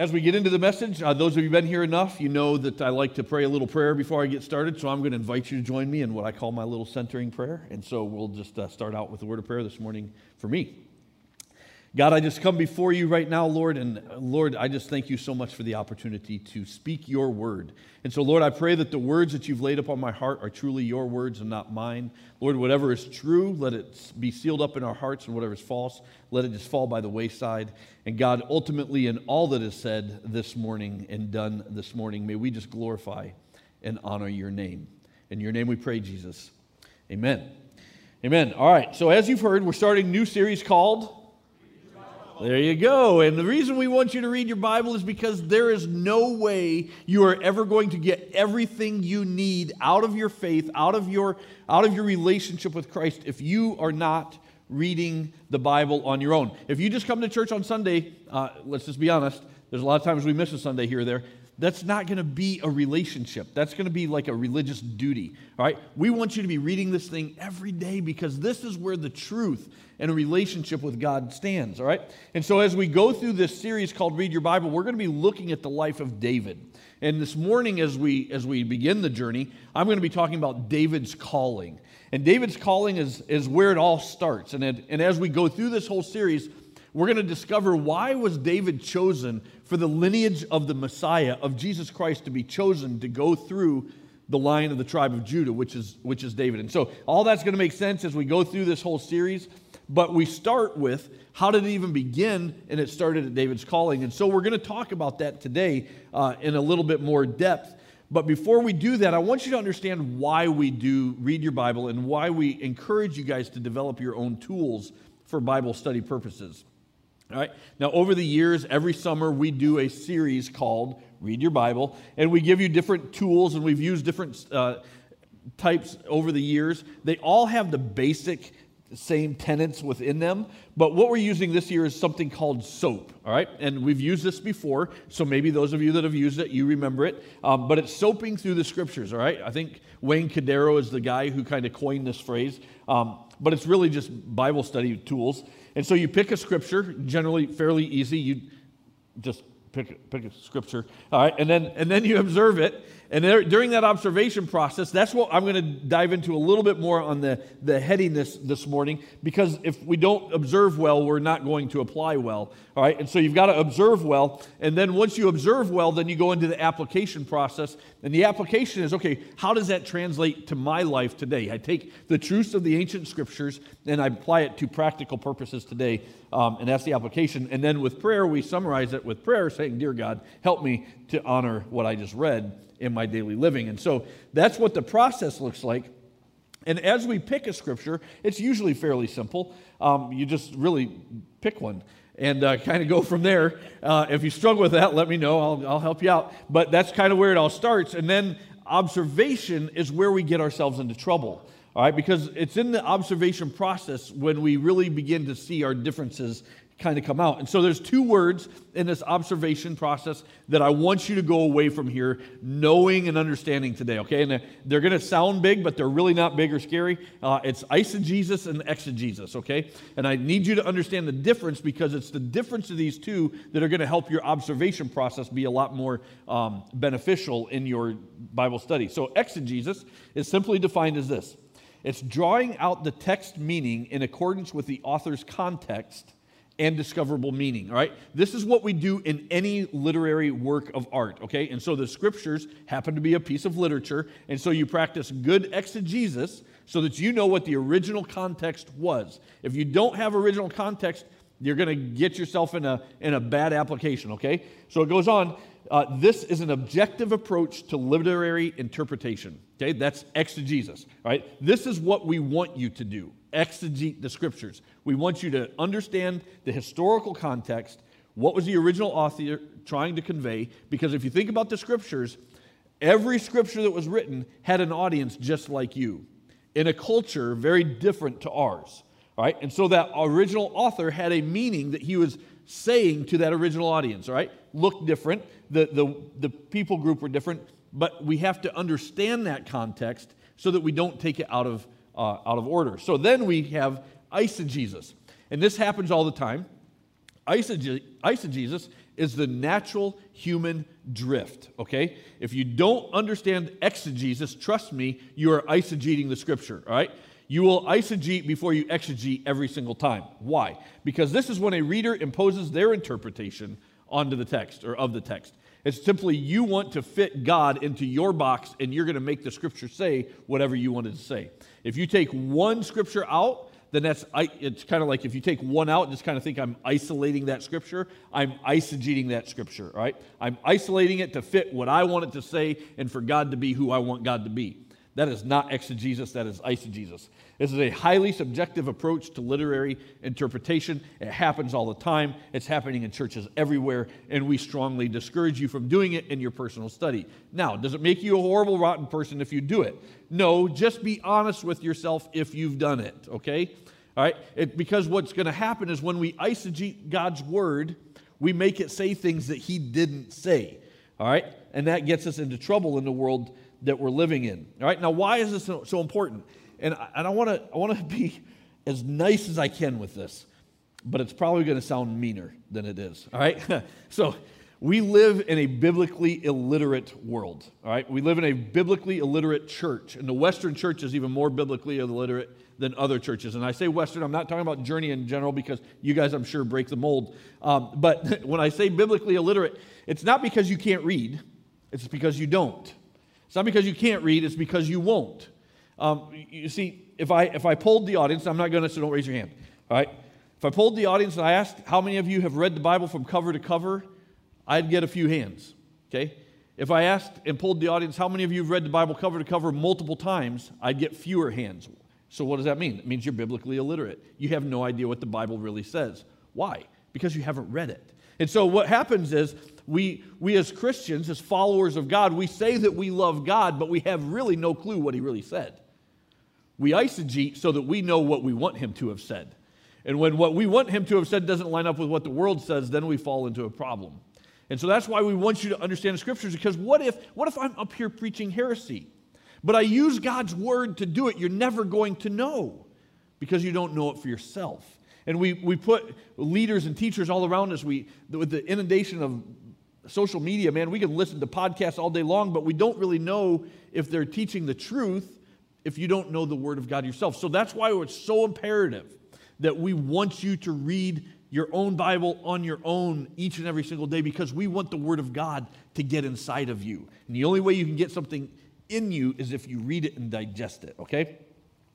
As we get into the message, those of you who've been here enough, you know that I like to pray a little prayer before I get started, so I'm going to invite you to join me in what I call my little centering prayer. And so we'll just start out with a word of prayer this morning for me. God, I just come before you right now, Lord, and Lord, I just thank you so much for the opportunity to speak your word. And so, Lord, I pray that the words that you've laid upon my heart are truly your words and not mine. Lord, whatever is true, let it be sealed up in our hearts, and whatever is false, let it just fall by the wayside. And God, ultimately, in all that is said this morning and done this morning, may we just glorify and honor your name. In your name we pray, Jesus. Amen. Amen. All right, so as you've heard, we're starting a new series called... There you go. And the reason we want you to read your Bible is because there is no way you are ever going to get everything you need out of your faith, out of your relationship with Christ, if you are not reading the Bible on your own. If you just come to church on Sunday, let's just be honest, there's a lot of times we miss a Sunday here or there. That's not going to be a relationship. That's going to be like a religious duty, all right? We want you to be reading this thing every day because this is where the truth and a relationship with God stands, all right? And so as we go through this series called Read Your Bible, we're going to be looking at the life of David. And this morning as we begin the journey, I'm going to be talking about David's calling. And David's calling is where it all starts. And as we go through this whole series, we're going to discover why was David chosen for the lineage of the Messiah, of Jesus Christ, to be chosen to go through the line of the tribe of Judah, which is David. And so all that's going to make sense as we go through this whole series, but we start with how did it even begin, and it started at David's calling. And so we're going to talk about that today in a little bit more depth. But before we do that, I want you to understand why we do Read Your Bible and why we encourage you guys to develop your own tools for Bible study purposes. All right. Now, over the years, every summer, we do a series called Read Your Bible, and we give you different tools, and we've used different types over the years. They all have the basic same tenets within them, but what we're using this year is something called SOAP, all right? And we've used this before, so maybe those of you that have used it, you remember it, but it's soaping through the scriptures, all right? I think Wayne Cadero is the guy who kind of coined this phrase, but it's really just Bible study tools. And so you pick a scripture, generally fairly easy. You just pick a scripture, all right, and then you observe it. And there, during that observation process, that's what I'm going to dive into a little bit more on the headiness this morning, because if we don't observe well, we're not going to apply well, all right? And so you've got to observe well, and then once you observe well, then you go into the application process, and the application is, okay, how does that translate to my life today? I take the truths of the ancient scriptures, and I apply it to practical purposes today, and that's the application. And then with prayer, we summarize it with prayer, saying, dear God, help me to honor what I just read in my daily living. And so that's what the process looks like. And as we pick a scripture, it's usually fairly simple. You just really pick one and kind of go from there. If you struggle with that, let me know. I'll help you out. But that's kind of where it all starts. And then observation is where we get ourselves into trouble. All right, because it's in the observation process when we really begin to see our differences kind of come out. And so there's two words in this observation process that I want you to go away from here knowing and understanding today, okay? And they're going to sound big, but they're really not big or scary. It's eisegesis and exegesis, okay? And I need you to understand the difference, because it's the difference of these two that are going to help your observation process be a lot more beneficial in your Bible study. So exegesis is simply defined as this. It's drawing out the text meaning in accordance with the author's context and discoverable meaning, all right? This is what we do in any literary work of art, okay? And so the scriptures happen to be a piece of literature, and so you practice good exegesis so that you know what the original context was. If you don't have original context, you're going to get yourself in a bad application, okay? So it goes on. This is an objective approach to literary interpretation, okay? That's exegesis, all right? This is what we want you to do. Exegete the scriptures. We want you to understand the historical context. What was the original author trying to convey? Because if you think about the scriptures, every scripture that was written had an audience just like you, in a culture very different to ours. All right, and so that original author had a meaning that he was saying to that original audience. All right, looked different. The people group were different, but we have to understand that context so that we don't take it out of order. So then we have eisegesis, and this happens all the time. Eisegesis is the natural human drift, okay? If you don't understand exegesis, trust me, you are eisegeting the Scripture, all right? You will eisegete before you exegete every single time. Why? Because this is when a reader imposes their interpretation onto the text or of the text. It's simply you want to fit God into your box, and you're going to make the Scripture say whatever you want it to say. If you take one Scripture out, then it's kind of like if you take one out and just kind of think I'm isolating that Scripture, I'm eisegeting that Scripture, right? I'm isolating it to fit what I want it to say and for God to be who I want God to be. That is not exegesis, that is eisegesis. This is a highly subjective approach to literary interpretation. It happens all the time. It's happening in churches everywhere, and we strongly discourage you from doing it in your personal study. Now, does it make you a horrible, rotten person if you do it? No, just be honest with yourself if you've done it, okay? All right? Because what's going to happen is when we eisegete God's Word, we make it say things that He didn't say, all right? And that gets us into trouble in the world that we're living in. All right, now why is this so important? And I want to be as nice as I can with this, but it's probably going to sound meaner than it is. All right, so we live in a biblically illiterate world. All right, we live in a biblically illiterate church, and the Western church is even more biblically illiterate than other churches. And I say Western, I'm not talking about Journey in general because you guys, I'm sure, break the mold. But when I say biblically illiterate, it's not because you can't read; it's because you don't. It's not because you can't read, it's because you won't. You see, if I polled the audience, I'm not going to, so don't raise your hand, all right? If I polled the audience and I asked how many of you have read the Bible from cover to cover, I'd get a few hands, okay? If I asked and polled the audience how many of you have read the Bible cover to cover multiple times, I'd get fewer hands. So what does that mean? It means you're biblically illiterate. You have no idea what the Bible really says. Why? Because you haven't read it. And so what happens is we as Christians, as followers of God, we say that we love God, but we have really no clue what He really said. We eisegete so that we know what we want Him to have said. And when what we want Him to have said doesn't line up with what the world says, then we fall into a problem. And so that's why we want you to understand the Scriptures, because what if I'm up here preaching heresy, but I use God's Word to do it? You're never going to know because you don't know it for yourself. And we put leaders and teachers all around us. With the inundation of social media, man, we can listen to podcasts all day long, but we don't really know if they're teaching the truth if you don't know the Word of God yourself. So that's why it's so imperative that we want you to read your own Bible on your own each and every single day, because we want the Word of God to get inside of you. And the only way you can get something in you is if you read it and digest it, okay?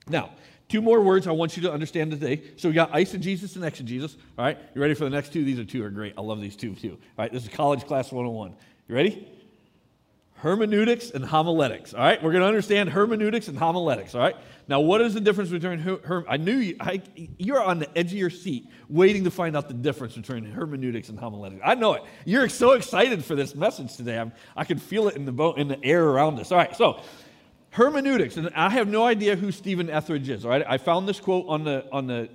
Now, two more words I want you to understand today. So we got eisegesis and exegesis. All right, you ready for the next two? These two are great. I love these two too. All right, this is College Class 101. You ready? Hermeneutics and homiletics. All right, we're going to understand hermeneutics and homiletics. All right. Now, what is the difference between you're on the edge of your seat waiting to find out the difference between hermeneutics and homiletics. I know it. You're so excited for this message today. I can feel it in the air around us. All right, so. Hermeneutics, and I have no idea who Stephen Etheridge is, all right? I found this quote on the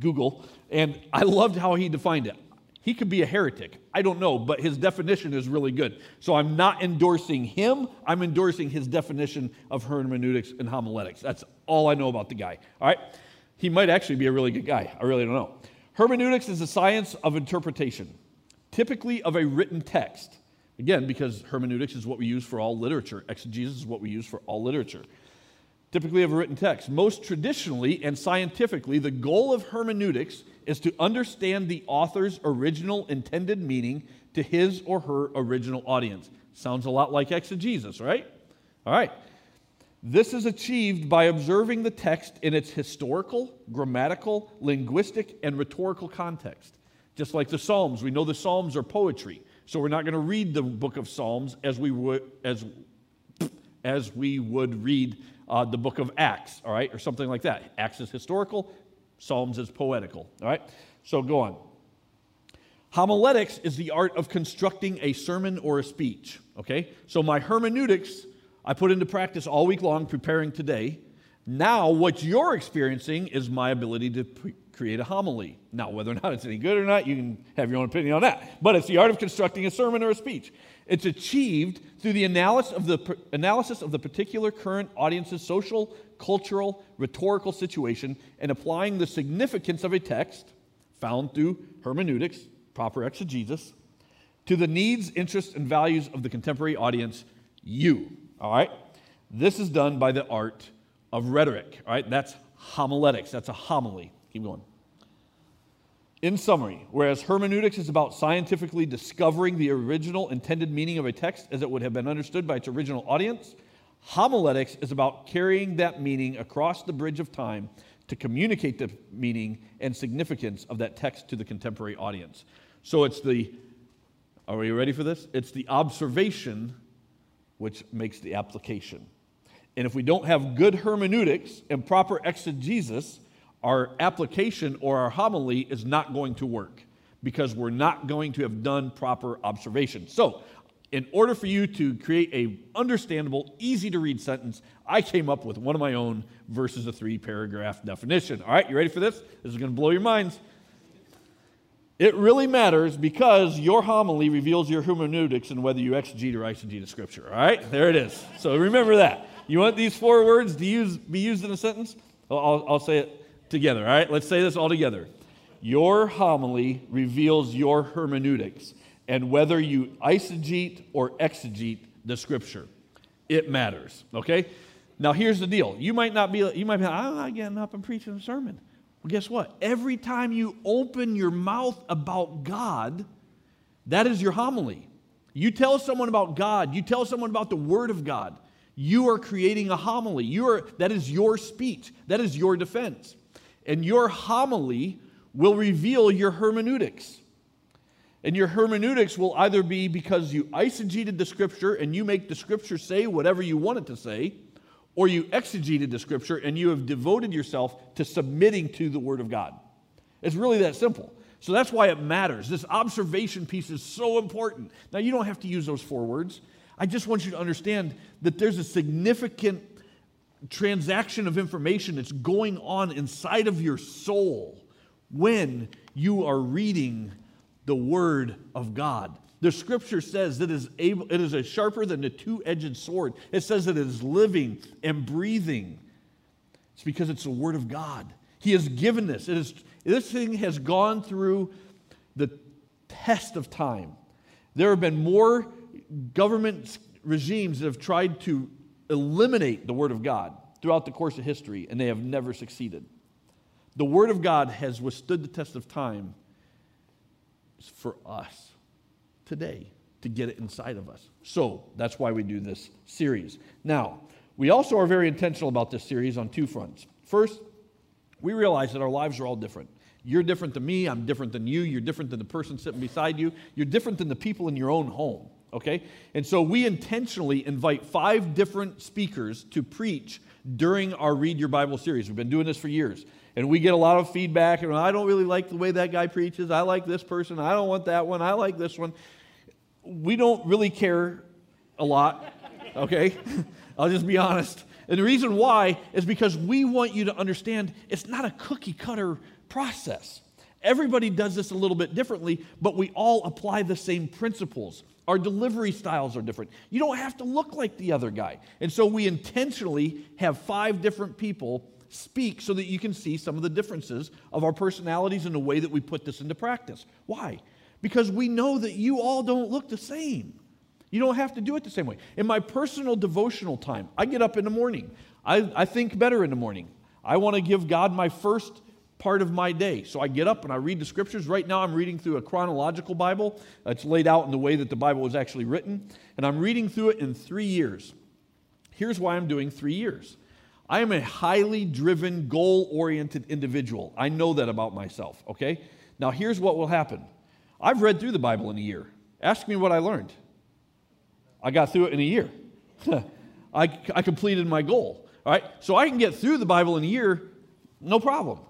Google, and I loved how he defined it. He could be a heretic. I don't know, but his definition is really good. So I'm not endorsing him. I'm endorsing his definition of hermeneutics and homiletics. That's all I know about the guy, all right? He might actually be a really good guy. I really don't know. Hermeneutics is the science of interpretation, typically of a written text. Again, because hermeneutics is what we use for all literature. Exegesis is what we use for all literature. Typically of a written text. Most traditionally and scientifically, the goal of hermeneutics is to understand the author's original intended meaning to his or her original audience. Sounds a lot like exegesis, right? All right. This is achieved by observing the text in its historical, grammatical, linguistic, and rhetorical context. Just like the Psalms. We know the Psalms are poetry. So we're not going to read the book of Psalms as we would read the book of Acts, all right, or something like that. Acts is historical, Psalms is poetical, all right? So go on. Homiletics is the art of constructing a sermon or a speech, okay? So my hermeneutics I put into practice all week long preparing today. Now what you're experiencing is my ability to create a homily. Now, whether or not it's any good or not, you can have your own opinion on that. But it's the art of constructing a sermon or a speech. It's achieved through the analysis of the particular current audience's social, cultural, rhetorical situation and applying the significance of a text found through hermeneutics, proper exegesis, to the needs, interests, and values of the contemporary audience, you. All right? This is done by the art of rhetoric. All right? That's homiletics. That's a homily. Keep going. In summary, whereas hermeneutics is about scientifically discovering the original intended meaning of a text as it would have been understood by its original audience, homiletics is about carrying that meaning across the bridge of time to communicate the meaning and significance of that text to the contemporary audience. So it's the, are you ready for this? It's the observation which makes the application. And if we don't have good hermeneutics and proper exegesis, our application or our homily is not going to work because we're not going to have done proper observation. So, in order for you to create an understandable, easy-to-read sentence, I came up with one of my own versus a 3-paragraph definition. All right, you ready for this? This is going to blow your minds. It really matters because your homily reveals your hermeneutics and whether you exegete or eisegete Scripture. All right, there it is. So remember that. You want these 4 words to be used in a sentence? I'll say it together, all right? Let's say this all together. Your homily reveals your hermeneutics and whether you eisegete or exegete the Scripture. It matters, okay? Now, here's the deal. You might be like, I'm not getting up and preaching a sermon. Well, guess what? Every time you open your mouth about God, that is your homily. You tell someone about God. You tell someone about the Word of God. You are creating a homily. That is your speech. That is your defense. And your homily will reveal your hermeneutics. And your hermeneutics will either be because you eisegeted the Scripture and you make the Scripture say whatever you want it to say, or you exegeted the Scripture and you have devoted yourself to submitting to the Word of God. It's really that simple. So that's why it matters. This observation piece is so important. Now, you don't have to use those 4 words. I just want you to understand that there's a significant transaction of information that's going on inside of your soul when you are reading the Word of God. The Scripture says that it is a sharper than a 2-edged sword. It says that it is living and breathing. It's because it's the Word of God. He has given this. This thing has gone through the test of time. There have been more government regimes that have tried to eliminate the Word of God throughout the course of history, and they have never succeeded. The Word of God has withstood the test of time for us today to get it inside of us. So that's why we do this series. Now, we also are very intentional about this series on 2 fronts. First, we realize that our lives are all different. You're different than me. I'm different than you. You're different than the person sitting beside you. You're different than the people in your own home. Okay? And so we intentionally invite 5 different speakers to preach during our Read Your Bible series. We've been doing this for years. And we get a lot of feedback. And I don't really like the way that guy preaches. I like this person. I don't want that one. I like this one. We don't really care a lot. Okay? I'll just be honest. And the reason why is because we want you to understand it's not a cookie-cutter process. Everybody does this a little bit differently, but we all apply the same principles. Our delivery styles are different. You don't have to look like the other guy. And so we intentionally have 5 different people speak so that you can see some of the differences of our personalities and the way that we put this into practice. Why? Because we know that you all don't look the same. You don't have to do it the same way. In my personal devotional time, I get up in the morning. I think better in the morning. I want to give God my first part of my day. So I get up and I read the Scriptures. Right now I'm reading through a chronological Bible. It's laid out in the way that the Bible was actually written. And I'm reading through it in 3 years. Here's why I'm doing 3 years. I am a highly driven, goal-oriented individual. I know that about myself, okay? Now here's what will happen. I've read through the Bible in a year. Ask me what I learned. I got through it in a year. I completed my goal, all right? So I can get through the Bible in a year, no problem.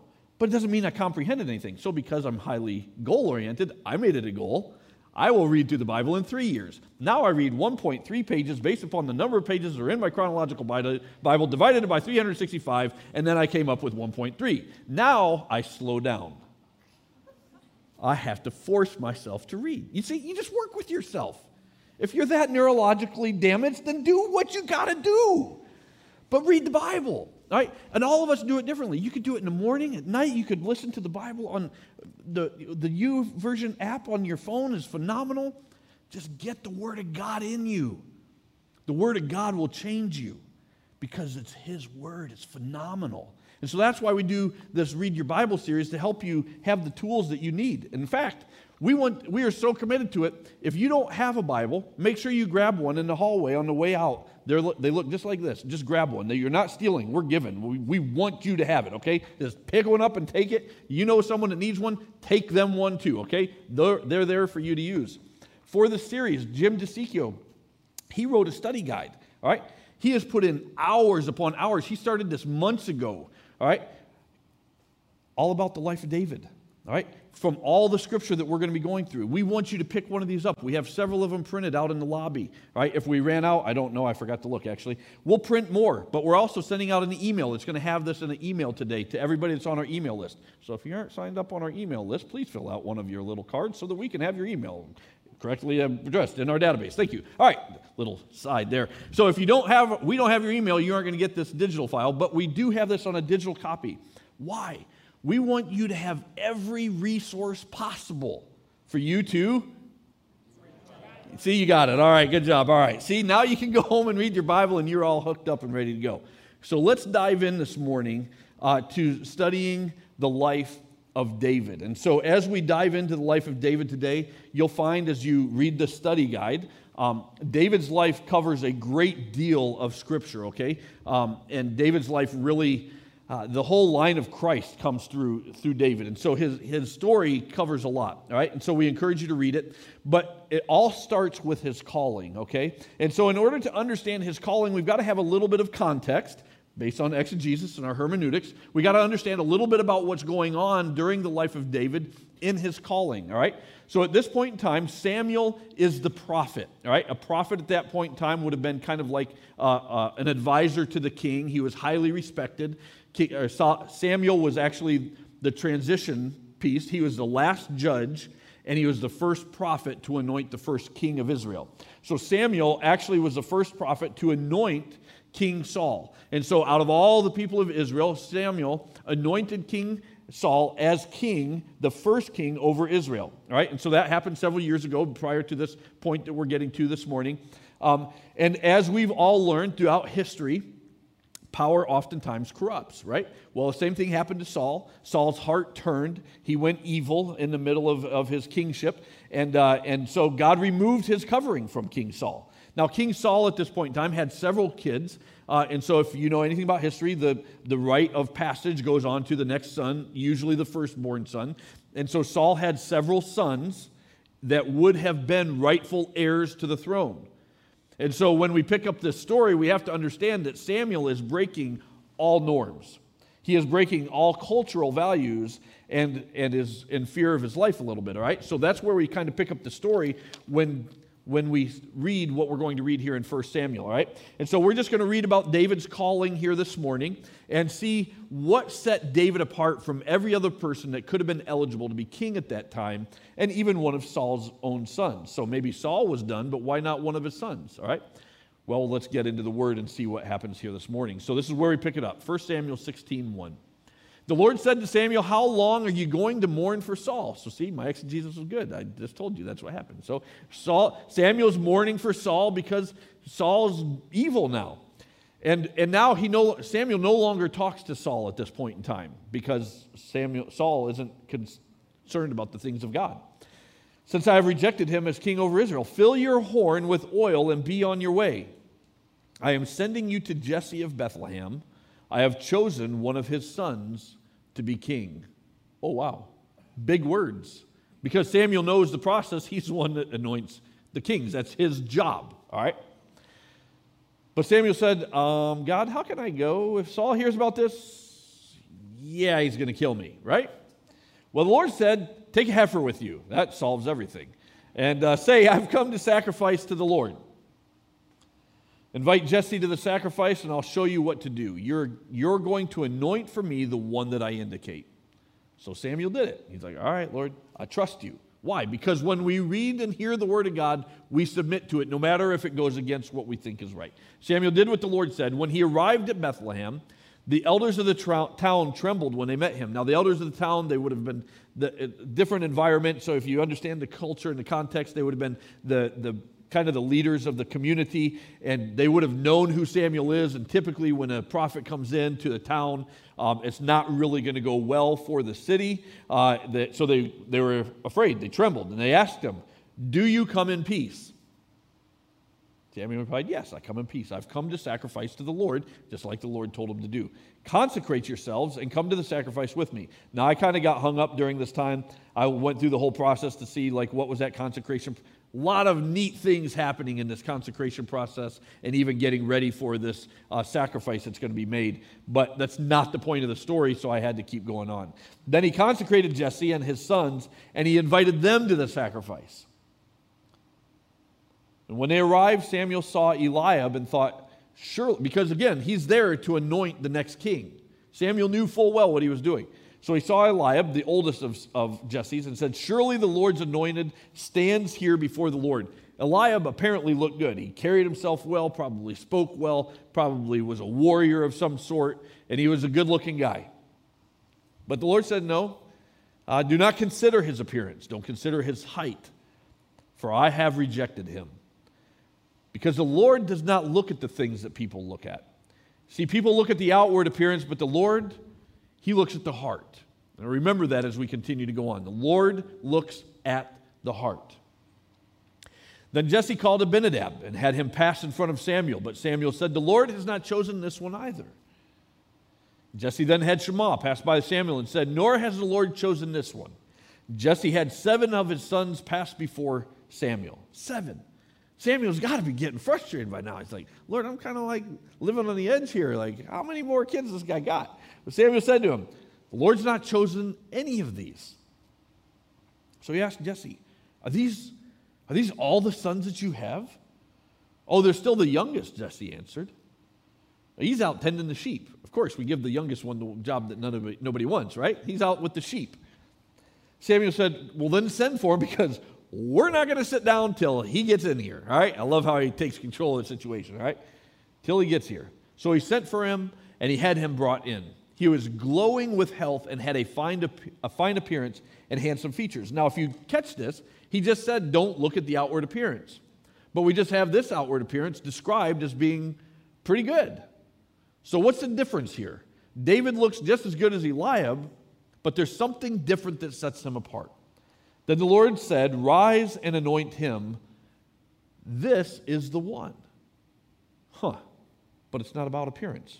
But it doesn't mean I comprehended anything. So because I'm highly goal-oriented, I made it a goal. I will read through the Bible in 3 years. Now I read 1.3 pages based upon the number of pages that are in my chronological Bible, divided by 365, and then I came up with 1.3. Now I slow down. I have to force myself to read. You see, you just work with yourself. If you're that neurologically damaged, then do what you got to do. But read the Bible. Right? And all of us do it differently. You could do it in the morning, at night. You could listen to the Bible on the YouVersion app on your phone is phenomenal. Just get the Word of God in you. The Word of God will change you because it's His Word. It's phenomenal. And so that's why we do this Read Your Bible series, to help you have the tools that you need. In fact, we are so committed to it. If you don't have a Bible, make sure you grab one in the hallway on the way out. They look just like this. Just grab one. You're not stealing. We're giving. We want you to have it, okay? Just pick one up and take it. You know someone that needs one, take them one too, okay? They're there for you to use. For this series, Jim DeSicchio, he wrote a study guide, all right? He has put in hours upon hours. He started this months ago. All right, all about the life of David, all right, from all the scripture that we're going to be going through. We want you to pick one of these up. We have several of them printed out in the lobby, all right? If we ran out, I don't know, I forgot to look actually. We'll print more, but we're also sending out an email. It's going to have this in an email today to everybody that's on our email list. So if you aren't signed up on our email list, please fill out one of your little cards so that we can have your email correctly addressed in our database. Thank you. All right, little side there. So if we don't have your email, you aren't going to get this digital file, but we do have this on a digital copy. Why? We want you to have every resource possible for you to see. You got it. All right, good job. All right. See, now you can go home and read your Bible, and you're all hooked up and ready to go. So let's dive in this morning to studying the life of David. And so as we dive into the life of David today, you'll find as you read the study guide, David's life covers a great deal of scripture, okay? And David's life really, the whole line of Christ comes through David. And so his story covers a lot, all right? And so we encourage you to read it. But it all starts with his calling, okay? And so in order to understand his calling, we've got to have a little bit of context. Based on exegesis and our hermeneutics, we got to understand a little bit about what's going on during the life of David in his calling, all right? So at this point in time, Samuel is the prophet, all right? A prophet at that point in time would have been kind of like an advisor to the king. He was highly respected. Samuel was actually the transition piece. He was the last judge, and he was the first prophet to anoint the first king of Israel. So Samuel actually was the first prophet to anoint King Saul. And so out of all the people of Israel, Samuel anointed King Saul as king, the first king over Israel. All right, and so that happened several years ago prior to this point that we're getting to this morning. And as we've all learned throughout history, power oftentimes corrupts, right? Well, the same thing happened to Saul. Saul's heart turned. He went evil in the middle of his kingship. And so God removed his covering from King Saul. Now, King Saul at this point in time had several kids, and so if you know anything about history, the rite of passage goes on to the next son, usually the firstborn son. And so Saul had several sons that would have been rightful heirs to the throne. And so when we pick up this story, we have to understand that Samuel is breaking all norms. He is breaking all cultural values and is in fear of his life a little bit, all right? So that's where we kind of pick up the story when we read what we're going to read here in 1 Samuel, all right? And so we're just going to read about David's calling here this morning and see what set David apart from every other person that could have been eligible to be king at that time, and even one of Saul's own sons. So maybe Saul was done, but why not one of his sons, all right? Well, let's get into the word and see what happens here this morning. So this is where we pick it up, 1 Samuel 16:1. The Lord said to Samuel, how long are you going to mourn for Saul? So see, my exegesis was good. I just told you that's what happened. So Samuel's mourning for Saul because Saul's evil now. And now Samuel no longer talks to Saul at this point in time because Saul isn't concerned about the things of God. Since I have rejected him as king over Israel, fill your horn with oil and be on your way. I am sending you to Jesse of Bethlehem. I have chosen one of his sons to be king. Oh, wow. Big words. Because Samuel knows the process, he's the one that anoints the kings. That's his job, all right? But Samuel said, God, how can I go? If Saul hears about this, yeah, he's going to kill me, right? Well, the Lord said, take a heifer with you. That solves everything. And say, I've come to sacrifice to the Lord. Invite Jesse to the sacrifice, and I'll show you what to do. You're going to anoint for me the one that I indicate. So Samuel did it. He's like, all right, Lord, I trust you. Why? Because when we read and hear the word of God, we submit to it, no matter if it goes against what we think is right. Samuel did what the Lord said. When he arrived at Bethlehem, The elders of the town trembled when they met him. Now, the elders of the town, they would have been the different environment. So if you understand the culture and the context, they would have been the kind of the leaders of the community, and they would have known who Samuel is. And typically when a prophet comes into the town, it's not really going to go well for the city. So they were afraid. They trembled. And they asked him, "Do you come in peace?" Samuel replied, "Yes, I come in peace. I've come to sacrifice to the Lord," just like the Lord told him to do. "Consecrate yourselves and come to the sacrifice with me." Now, I kind of got hung up during this time. I went through the whole process to see, like, what was that consecration? A lot of neat things happening in this consecration process and even getting ready for this sacrifice that's going to be made. But that's not the point of the story, so I had to keep going on. Then he consecrated Jesse and his sons, and he invited them to the sacrifice. And when they arrived, Samuel saw Eliab and thought, surely, because again, he's there to anoint the next king. Samuel knew full well what he was doing. So he saw Eliab, the oldest of Jesse's, and said, "Surely the Lord's anointed stands here before the Lord." Eliab apparently looked good. He carried himself well, probably spoke well, probably was a warrior of some sort, and he was a good-looking guy. But the Lord said, "No, do not consider his appearance. Don't consider his height, for I have rejected him." Because the Lord does not look at the things that people look at. See, people look at the outward appearance, but the Lord, he looks at the heart. And remember that as we continue to go on. The Lord looks at the heart. Then Jesse called Abinadab and had him pass in front of Samuel. But Samuel said, "The Lord has not chosen this one either." Jesse then had Shammah pass by Samuel and said, "Nor has the Lord chosen this one." Jesse had 7 of his sons pass before Samuel. 7. Samuel's got to be getting frustrated by now. He's like, "Lord, I'm kind of like living on the edge here. Like, how many more kids this guy got?" But Samuel said to him, "The Lord's not chosen any of these." So he asked Jesse, are these all the sons that you have?" "Oh, they're still the youngest," Jesse answered. "He's out tending the sheep." Of course, we give the youngest one the job that nobody wants, right? He's out with the sheep. Samuel said, "Well, then send for him, because we're not going to sit down till he gets in here." All right? I love how he takes control of the situation, all right? Till he gets here. So he sent for him, and he had him brought in. He was glowing with health and had a fine appearance and handsome features. Now, if you catch this, he just said, don't look at the outward appearance. But we just have this outward appearance described as being pretty good. So what's the difference here? David looks just as good as Eliab, but there's something different that sets him apart. Then the Lord said, "Rise and anoint him. This is the one." But it's not about appearance.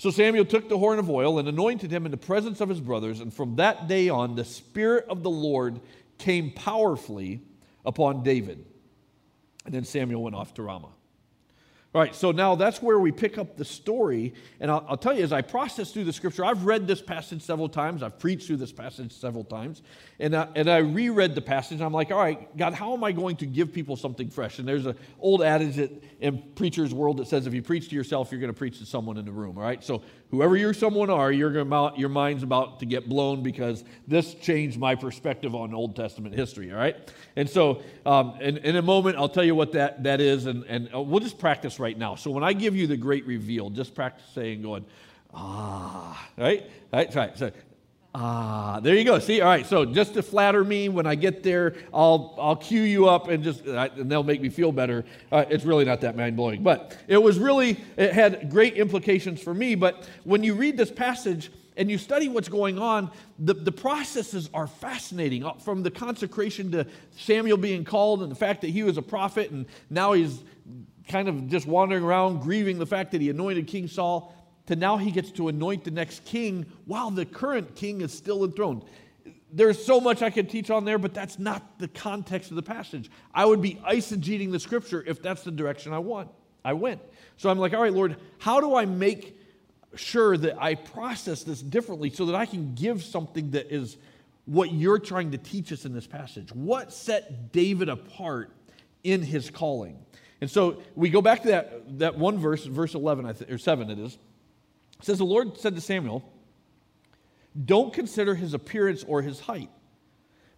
So Samuel took the horn of oil and anointed him in the presence of his brothers. And from that day on, the Spirit of the Lord came powerfully upon David. And then Samuel went off to Ramah. All right, so now that's where we pick up the story. And I'll tell you, as I process through the scripture, I've read this passage several times. I've preached through this passage several times. And I reread the passage, and I'm like, all right, God, how am I going to give people something fresh? And there's an old adage in preacher's world that says, if you preach to yourself, you're going to preach to someone in the room, all right? So whoever your mind's about to get blown, because this changed my perspective on Old Testament history, all right? And so in a moment, I'll tell you what that is, and we'll just practice right now. So when I give you the great reveal, just practice saying, going, "Ah," right? All right, try it. So, "Ah," there you go. See, all right. So just to flatter me, when I get there, I'll cue you up and and they'll make me feel better. It's really not that mind blowing, but it had great implications for me. But when you read this passage and you study what's going on, the processes are fascinating. From the consecration to Samuel being called, and the fact that he was a prophet, and now he's kind of just wandering around grieving the fact that he anointed King Saul, to now he gets to anoint the next king while the current king is still enthroned. There's so much I could teach on there, but that's not the context of the passage. I would be eisegeting the scripture if that's the direction I went. So I'm like, all right, Lord, how do I make sure that I process this differently so that I can give something that is what you're trying to teach us in this passage? What set David apart in his calling? And so we go back to that one verse, verse 11, or 7 it is. It says, "The Lord said to Samuel, don't consider his appearance or his height."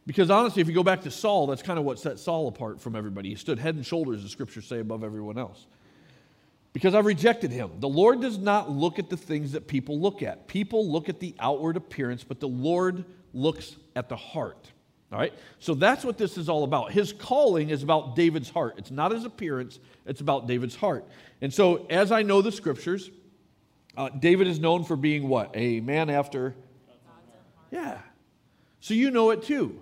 Because honestly, if you go back to Saul, that's kind of what set Saul apart from everybody. He stood head and shoulders, the scriptures say, above everyone else. because I've rejected him. The Lord does not look at the things that people look at. People look at the outward appearance, but the Lord looks at the heart. All right? So that's what this is all about. His calling is about David's heart. It's not his appearance. It's about David's heart. And so as I know the Scriptures, David is known for being what? A man after? Yeah. So you know it too.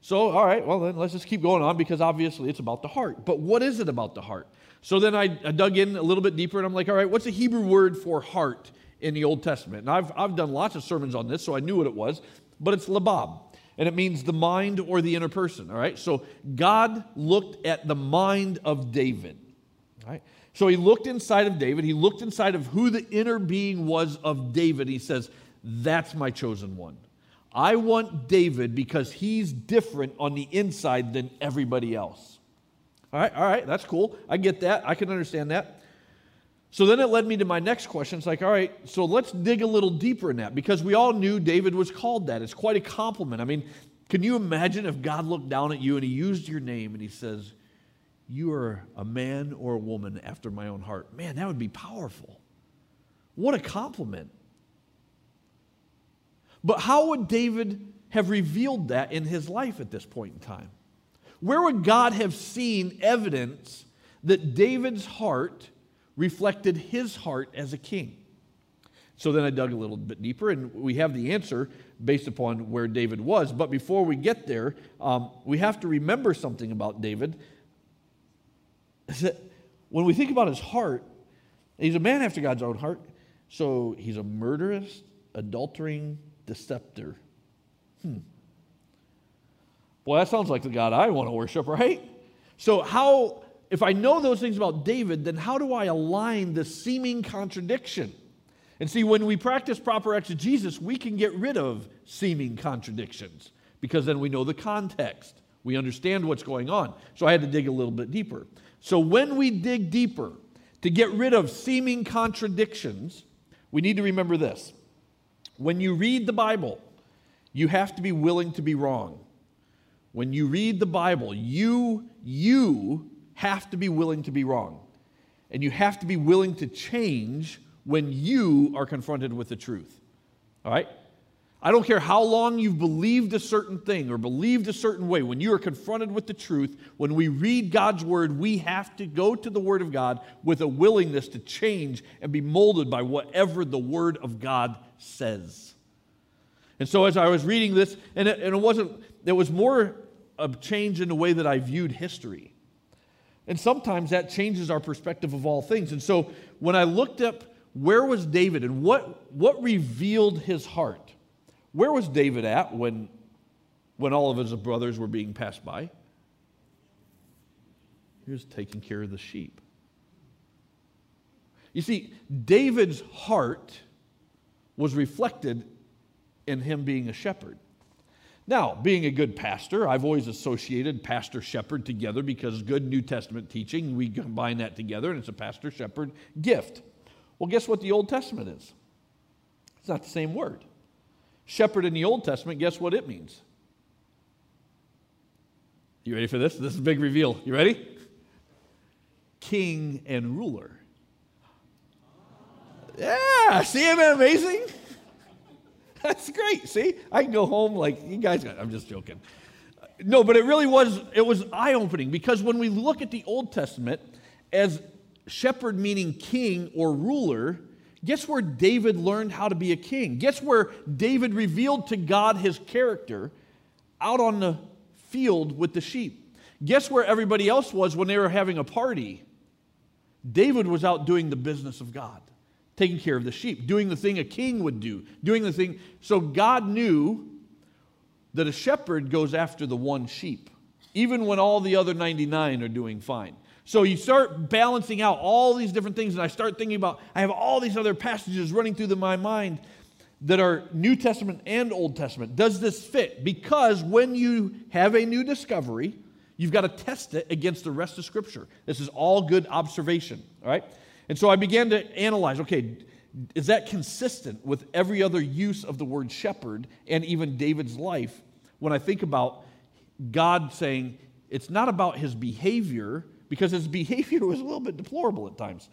So, all right, well, then let's just keep going on because obviously it's about the heart. But what is it about the heart? So then I dug in a little bit deeper and I'm like, all right, what's the Hebrew word for heart in the Old Testament? And I've done lots of sermons on this, so I knew what it was. But it's labab. And it means the mind or the inner person, all right? So God looked at the mind of David, all right? So he looked inside of David. He looked inside of who the inner being was of David. He says, that's my chosen one. I want David because he's different on the inside than everybody else. All right, that's cool. I get that. I can understand that. So then it led me to my next question. It's like, all right, so let's dig a little deeper in that because we all knew David was called that. It's quite a compliment. I mean, can you imagine if God looked down at you and he used your name and he says, you are a man or a woman after my own heart? Man, that would be powerful. What a compliment. But how would David have revealed that in his life at this point in time? Where would God have seen evidence that David's heart reflected his heart as a king? So then I dug a little bit deeper, and we have the answer based upon where David was. But before we get there, we have to remember something about David. When we think about his heart, he's a man after God's own heart, so he's a murderous, adultering deceptor. Boy, that sounds like the God I want to worship, right? So how, if I know those things about David, then how do I align the seeming contradiction? And see, when we practice proper exegesis, we can get rid of seeming contradictions because then we know the context. We understand what's going on. So I had to dig a little bit deeper. So when we dig deeper to get rid of seeming contradictions, we need to remember this. When you read the Bible, you have to be willing to be wrong. When you read the Bible, you have to be willing to be wrong. And you have to be willing to change when you are confronted with the truth. All right? I don't care how long you've believed a certain thing or believed a certain way. When you are confronted with the truth, when we read God's Word, we have to go to the Word of God with a willingness to change and be molded by whatever the Word of God says. And so as I was reading this, it was more a change in the way that I viewed history. And sometimes that changes our perspective of all things. And so when I looked up where was David and what revealed his heart, where was David at when all of his brothers were being passed by? He was taking care of the sheep. You see, David's heart was reflected in him being a shepherd. Now, being a good pastor, I've always associated pastor-shepherd together because good New Testament teaching, we combine that together and it's a pastor-shepherd gift. Well, guess what the Old Testament is? It's not the same word. Shepherd in the Old Testament, guess what it means? You ready for this? This is a big reveal. You ready? King and ruler. Yeah, see, isn't that amazing? That's great, see? I can go home like, you guys got, I'm just joking. No, but it was eye-opening because when we look at the Old Testament as shepherd meaning king or ruler, guess where David learned how to be a king? Guess where David revealed to God his character? Out on the field with the sheep. Guess where everybody else was when they were having a party? David was out doing the business of God, taking care of the sheep, doing the thing a king would do, doing the thing. So God knew that a shepherd goes after the one sheep, even when all the other 99 are doing fine. So you start balancing out all these different things, and I start thinking about, I have all these other passages running through my mind that are New Testament and Old Testament. Does this fit? Because when you have a new discovery, you've got to test it against the rest of Scripture. This is all good observation, all right? And so I began to analyze, okay, is that consistent with every other use of the word shepherd and even David's life when I think about God saying it's not about his behavior, because his behavior was a little bit deplorable at times.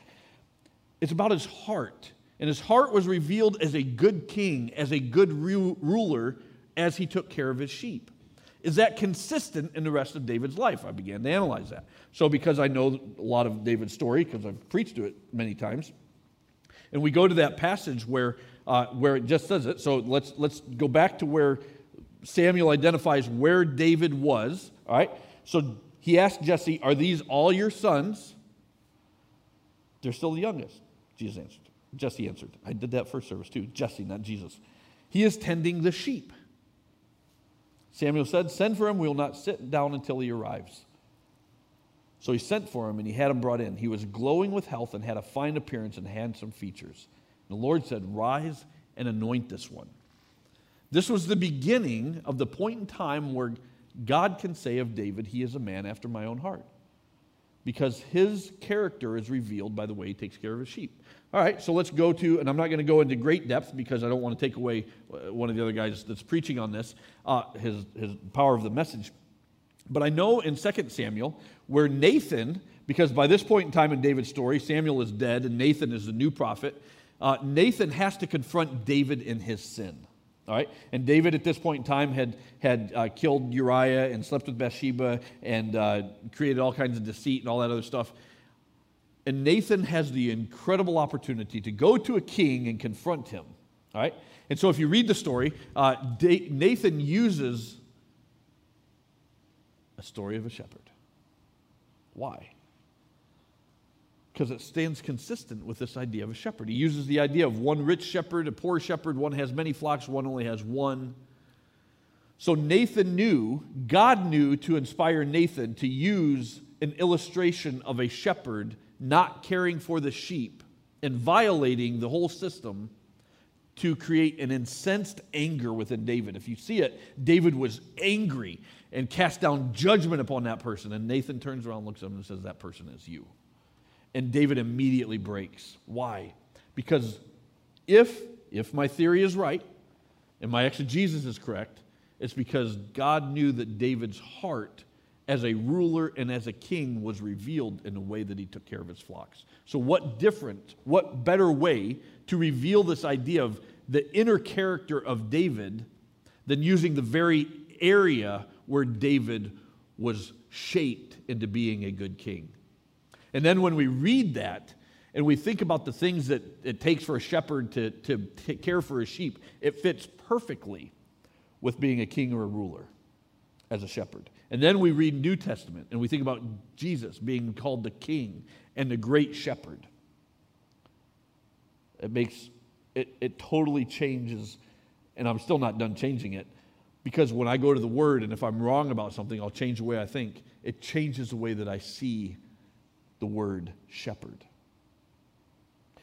It's about his heart. And his heart was revealed as a good king, as a good ruler, as he took care of his sheep. Is that consistent in the rest of David's life? I began to analyze that. So because I know a lot of David's story, because I've preached to it many times, and we go to that passage where it just says it. So let's go back to where Samuel identifies where David was. All right. So he asked Jesse, "Are these all your sons?" "They're still the youngest," Jesus answered. Jesse answered. I did that first service too. Jesse, not Jesus. "He is tending the sheep." Samuel said, "Send for him. We will not sit down until he arrives." So he sent for him, and he had him brought in. He was glowing with health and had a fine appearance and handsome features. And the Lord said, "Rise and anoint this one." This was the beginning of the point in time where God can say of David, "He is a man after my own heart," because his character is revealed by the way he takes care of his sheep. All right, so let's go to, and I'm not going to go into great depth because I don't want to take away one of the other guys that's preaching on this, his power of the message. But I know in 2 Samuel where Nathan, because by this point in time in David's story, Samuel is dead and Nathan is the new prophet, Nathan has to confront David in his sin. All right, and David at this point in time had killed Uriah and slept with Bathsheba and created all kinds of deceit and all that other stuff. And Nathan has the incredible opportunity to go to a king and confront him, all right? And so if you read the story, Nathan uses a story of a shepherd. Why? Because it stands consistent with this idea of a shepherd. He uses the idea of one rich shepherd, a poor shepherd, one has many flocks, one only has one. So Nathan knew, God knew to inspire Nathan to use an illustration of a shepherd not caring for the sheep and violating the whole system to create an incensed anger within David. If you see it, David was angry and cast down judgment upon that person. And Nathan turns around, looks at him, and says, "That person is you." And David immediately breaks. Why? Because if my theory is right and my exegesis is correct, it's because God knew that David's heart as a ruler and as a king was revealed in the way that he took care of his flocks. So what better way to reveal this idea of the inner character of David than using the very area where David was shaped into being a good king? And then when we read that and we think about the things that it takes for a shepherd to care for his sheep, it fits perfectly with being a king or a ruler as a shepherd. And then we read New Testament and we think about Jesus being called the king and the great shepherd. It totally changes, and I'm still not done changing it, because when I go to the Word and if I'm wrong about something, I'll change the way I think. It changes the way that I see the word shepherd.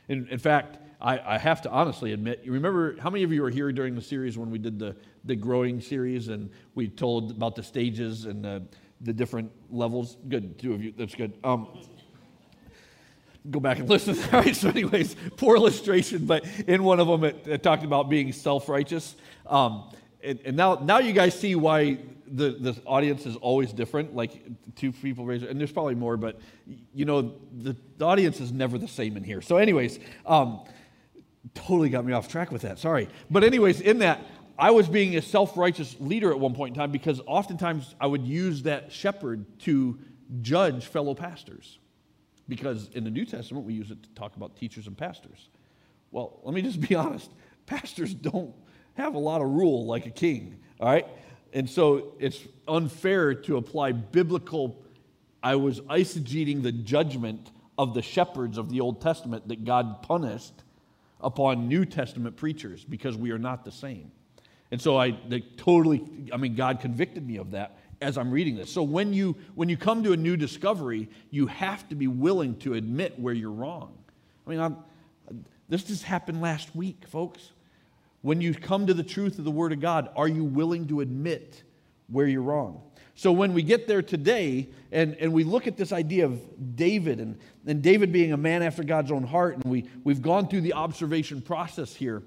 In fact, I have to honestly admit, you remember how many of you were here during the series when we did the growing series and we told about the stages and the different levels? Good, two of you, that's good. Go back and listen. All right, so anyways, poor illustration, but in one of them it talked about being self-righteous. And now you guys see why the audience is always different. Like two people raise, and there's probably more, but you know the audience is never the same in here. So anyways, totally got me off track with that. Sorry, but anyways, in that I was being a self-righteous leader at one point in time because oftentimes I would use that shepherd to judge fellow pastors, because in the New Testament we use it to talk about teachers and pastors. Well, let me just be honest. Pastors don't have a lot of rule like a king, all right? And so it's unfair to apply biblical, I was eisegeting the judgment of the shepherds of the Old Testament that God punished upon New Testament preachers, because we are not the same. And so God convicted me of that as I'm reading this. So when you come to a new discovery, you have to be willing to admit where you're wrong. I mean, this just happened last week, folks. When you come to the truth of the Word of God, are you willing to admit where you're wrong? So when we get there today and we look at this idea of David and David being a man after God's own heart, and we've gone through the observation process here,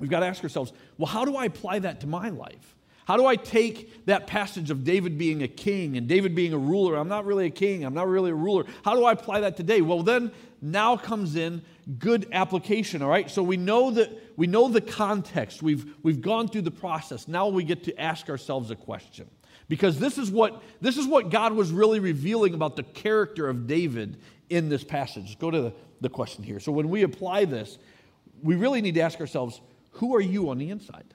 we've got to ask ourselves, well, how do I apply that to my life? How do I take that passage of David being a king and David being a ruler? I'm not really a king. I'm not really a ruler. How do I apply that today? Well, then now comes in good application, all right? So we know the context. We've gone through the process. Now we get to ask ourselves a question. Because this is what God was really revealing about the character of David in this passage. Go to the question here. So when we apply this, we really need to ask ourselves, who are you on the inside?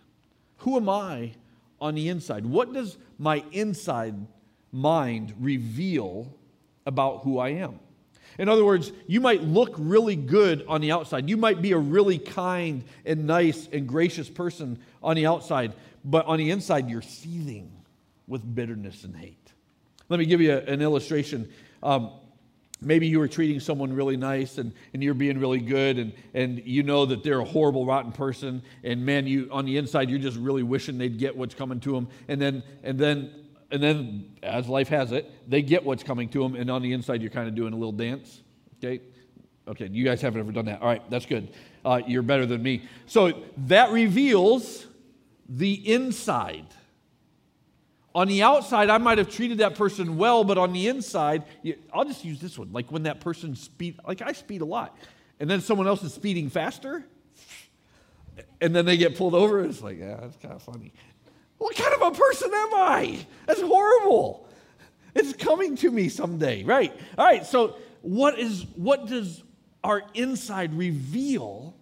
Who am I on the inside? What does my inside mind reveal about who I am? In other words, you might look really good on the outside. You might be a really kind and nice and gracious person on the outside, but on the inside, you're seething with bitterness and hate. Let me give you an illustration. Maybe you were treating someone really nice and you're being really good and you know that they're a horrible, rotten person, and man, you on the inside, you're just really wishing they'd get what's coming to them. And then as life has it, they get what's coming to them, and on the inside, you're kind of doing a little dance. Okay, you guys haven't ever done that. All right, that's good. You're better than me. So that reveals the inside. On the outside, I might have treated that person well, but on the inside, I'll just use this one. Like when that person speeds, like I speed a lot, and then someone else is speeding faster, and then they get pulled over, and it's like, yeah, that's kind of funny. What kind of a person am I? That's horrible. It's coming to me someday, right? All right, so what does our inside reveal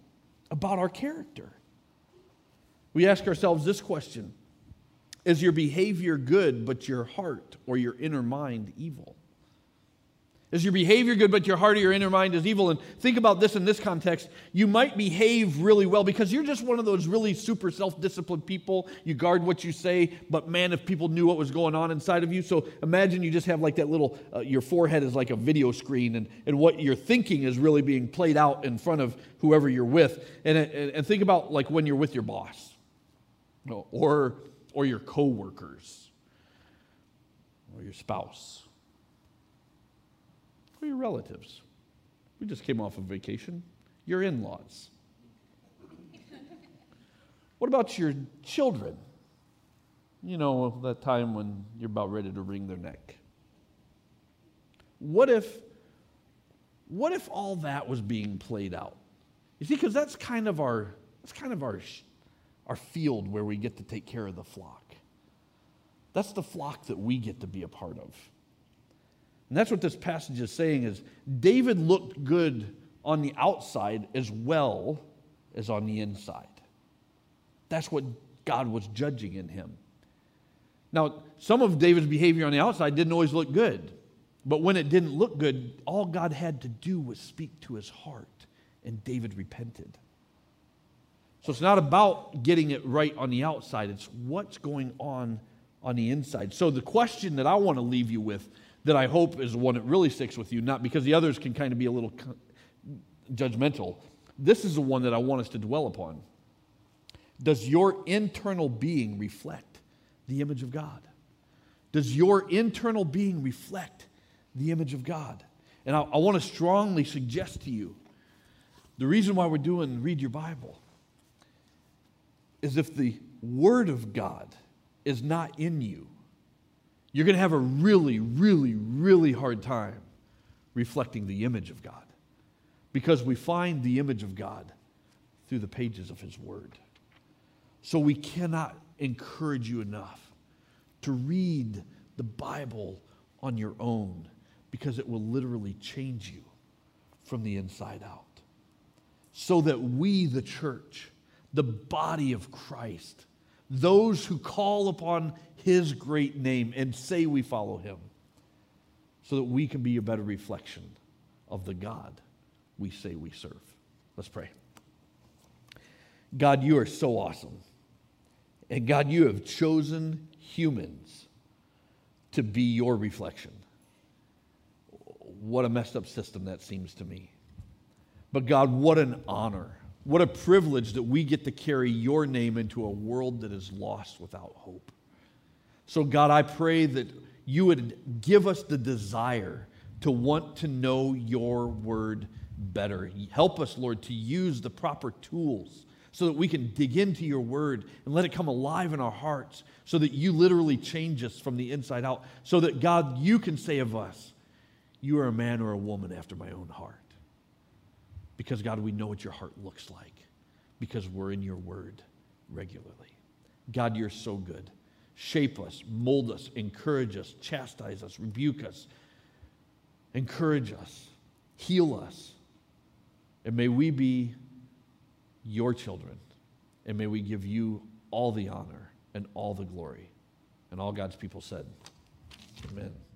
about our character? We ask ourselves this question. Is your behavior good, but your heart or your inner mind evil? Is your behavior good, but your heart or your inner mind is evil? And think about this in this context. You might behave really well because you're just one of those really super self-disciplined people. You guard what you say, but man, if people knew what was going on inside of you. So imagine you just have like that little, your forehead is like a video screen, and what you're thinking is really being played out in front of whoever you're with. And think about like when you're with your boss or your coworkers, or your spouse, or your relatives. We just came off of vacation. Your in-laws. What about your children? You know, that time when you're about ready to wring their neck. What if all that was being played out? You see, because that's kind of our field where we get to take care of the flock. That's the flock that we get to be a part of. And that's what this passage is saying is David looked good on the outside as well as on the inside. That's what God was judging in him. Now, some of David's behavior on the outside didn't always look good. But when it didn't look good, all God had to do was speak to his heart, and David repented. So it's not about getting it right on the outside. It's what's going on the inside. So the question that I want to leave you with, that I hope is one that really sticks with you, not because the others can kind of be a little judgmental. This is the one that I want us to dwell upon. Does your internal being reflect the image of God? Does your internal being reflect the image of God? And I want to strongly suggest to you, the reason why we're doing Read Your Bible is if the Word of God is not in you, you're going to have a really, really, really hard time reflecting the image of God, because we find the image of God through the pages of His Word. So we cannot encourage you enough to read the Bible on your own, because it will literally change you from the inside out, so that we, the church, the body of Christ, those who call upon His great name and say we follow Him, so that we can be a better reflection of the God we say we serve. Let's pray. God, you are so awesome. And God, you have chosen humans to be your reflection. What a messed up system that seems to me. But God, what an honor. What a privilege that we get to carry your name into a world that is lost without hope. So God, I pray that you would give us the desire to want to know your word better. Help us, Lord, to use the proper tools so that we can dig into your word and let it come alive in our hearts, so that you literally change us from the inside out, so that, God, you can say of us, you are a man or a woman after my own heart. Because, God, we know what your heart looks like, because we're in your word regularly. God, you're so good. Shape us, mold us, encourage us, chastise us, rebuke us, encourage us, heal us. And may we be your children, and may we give you all the honor and all the glory. And all God's people said, amen.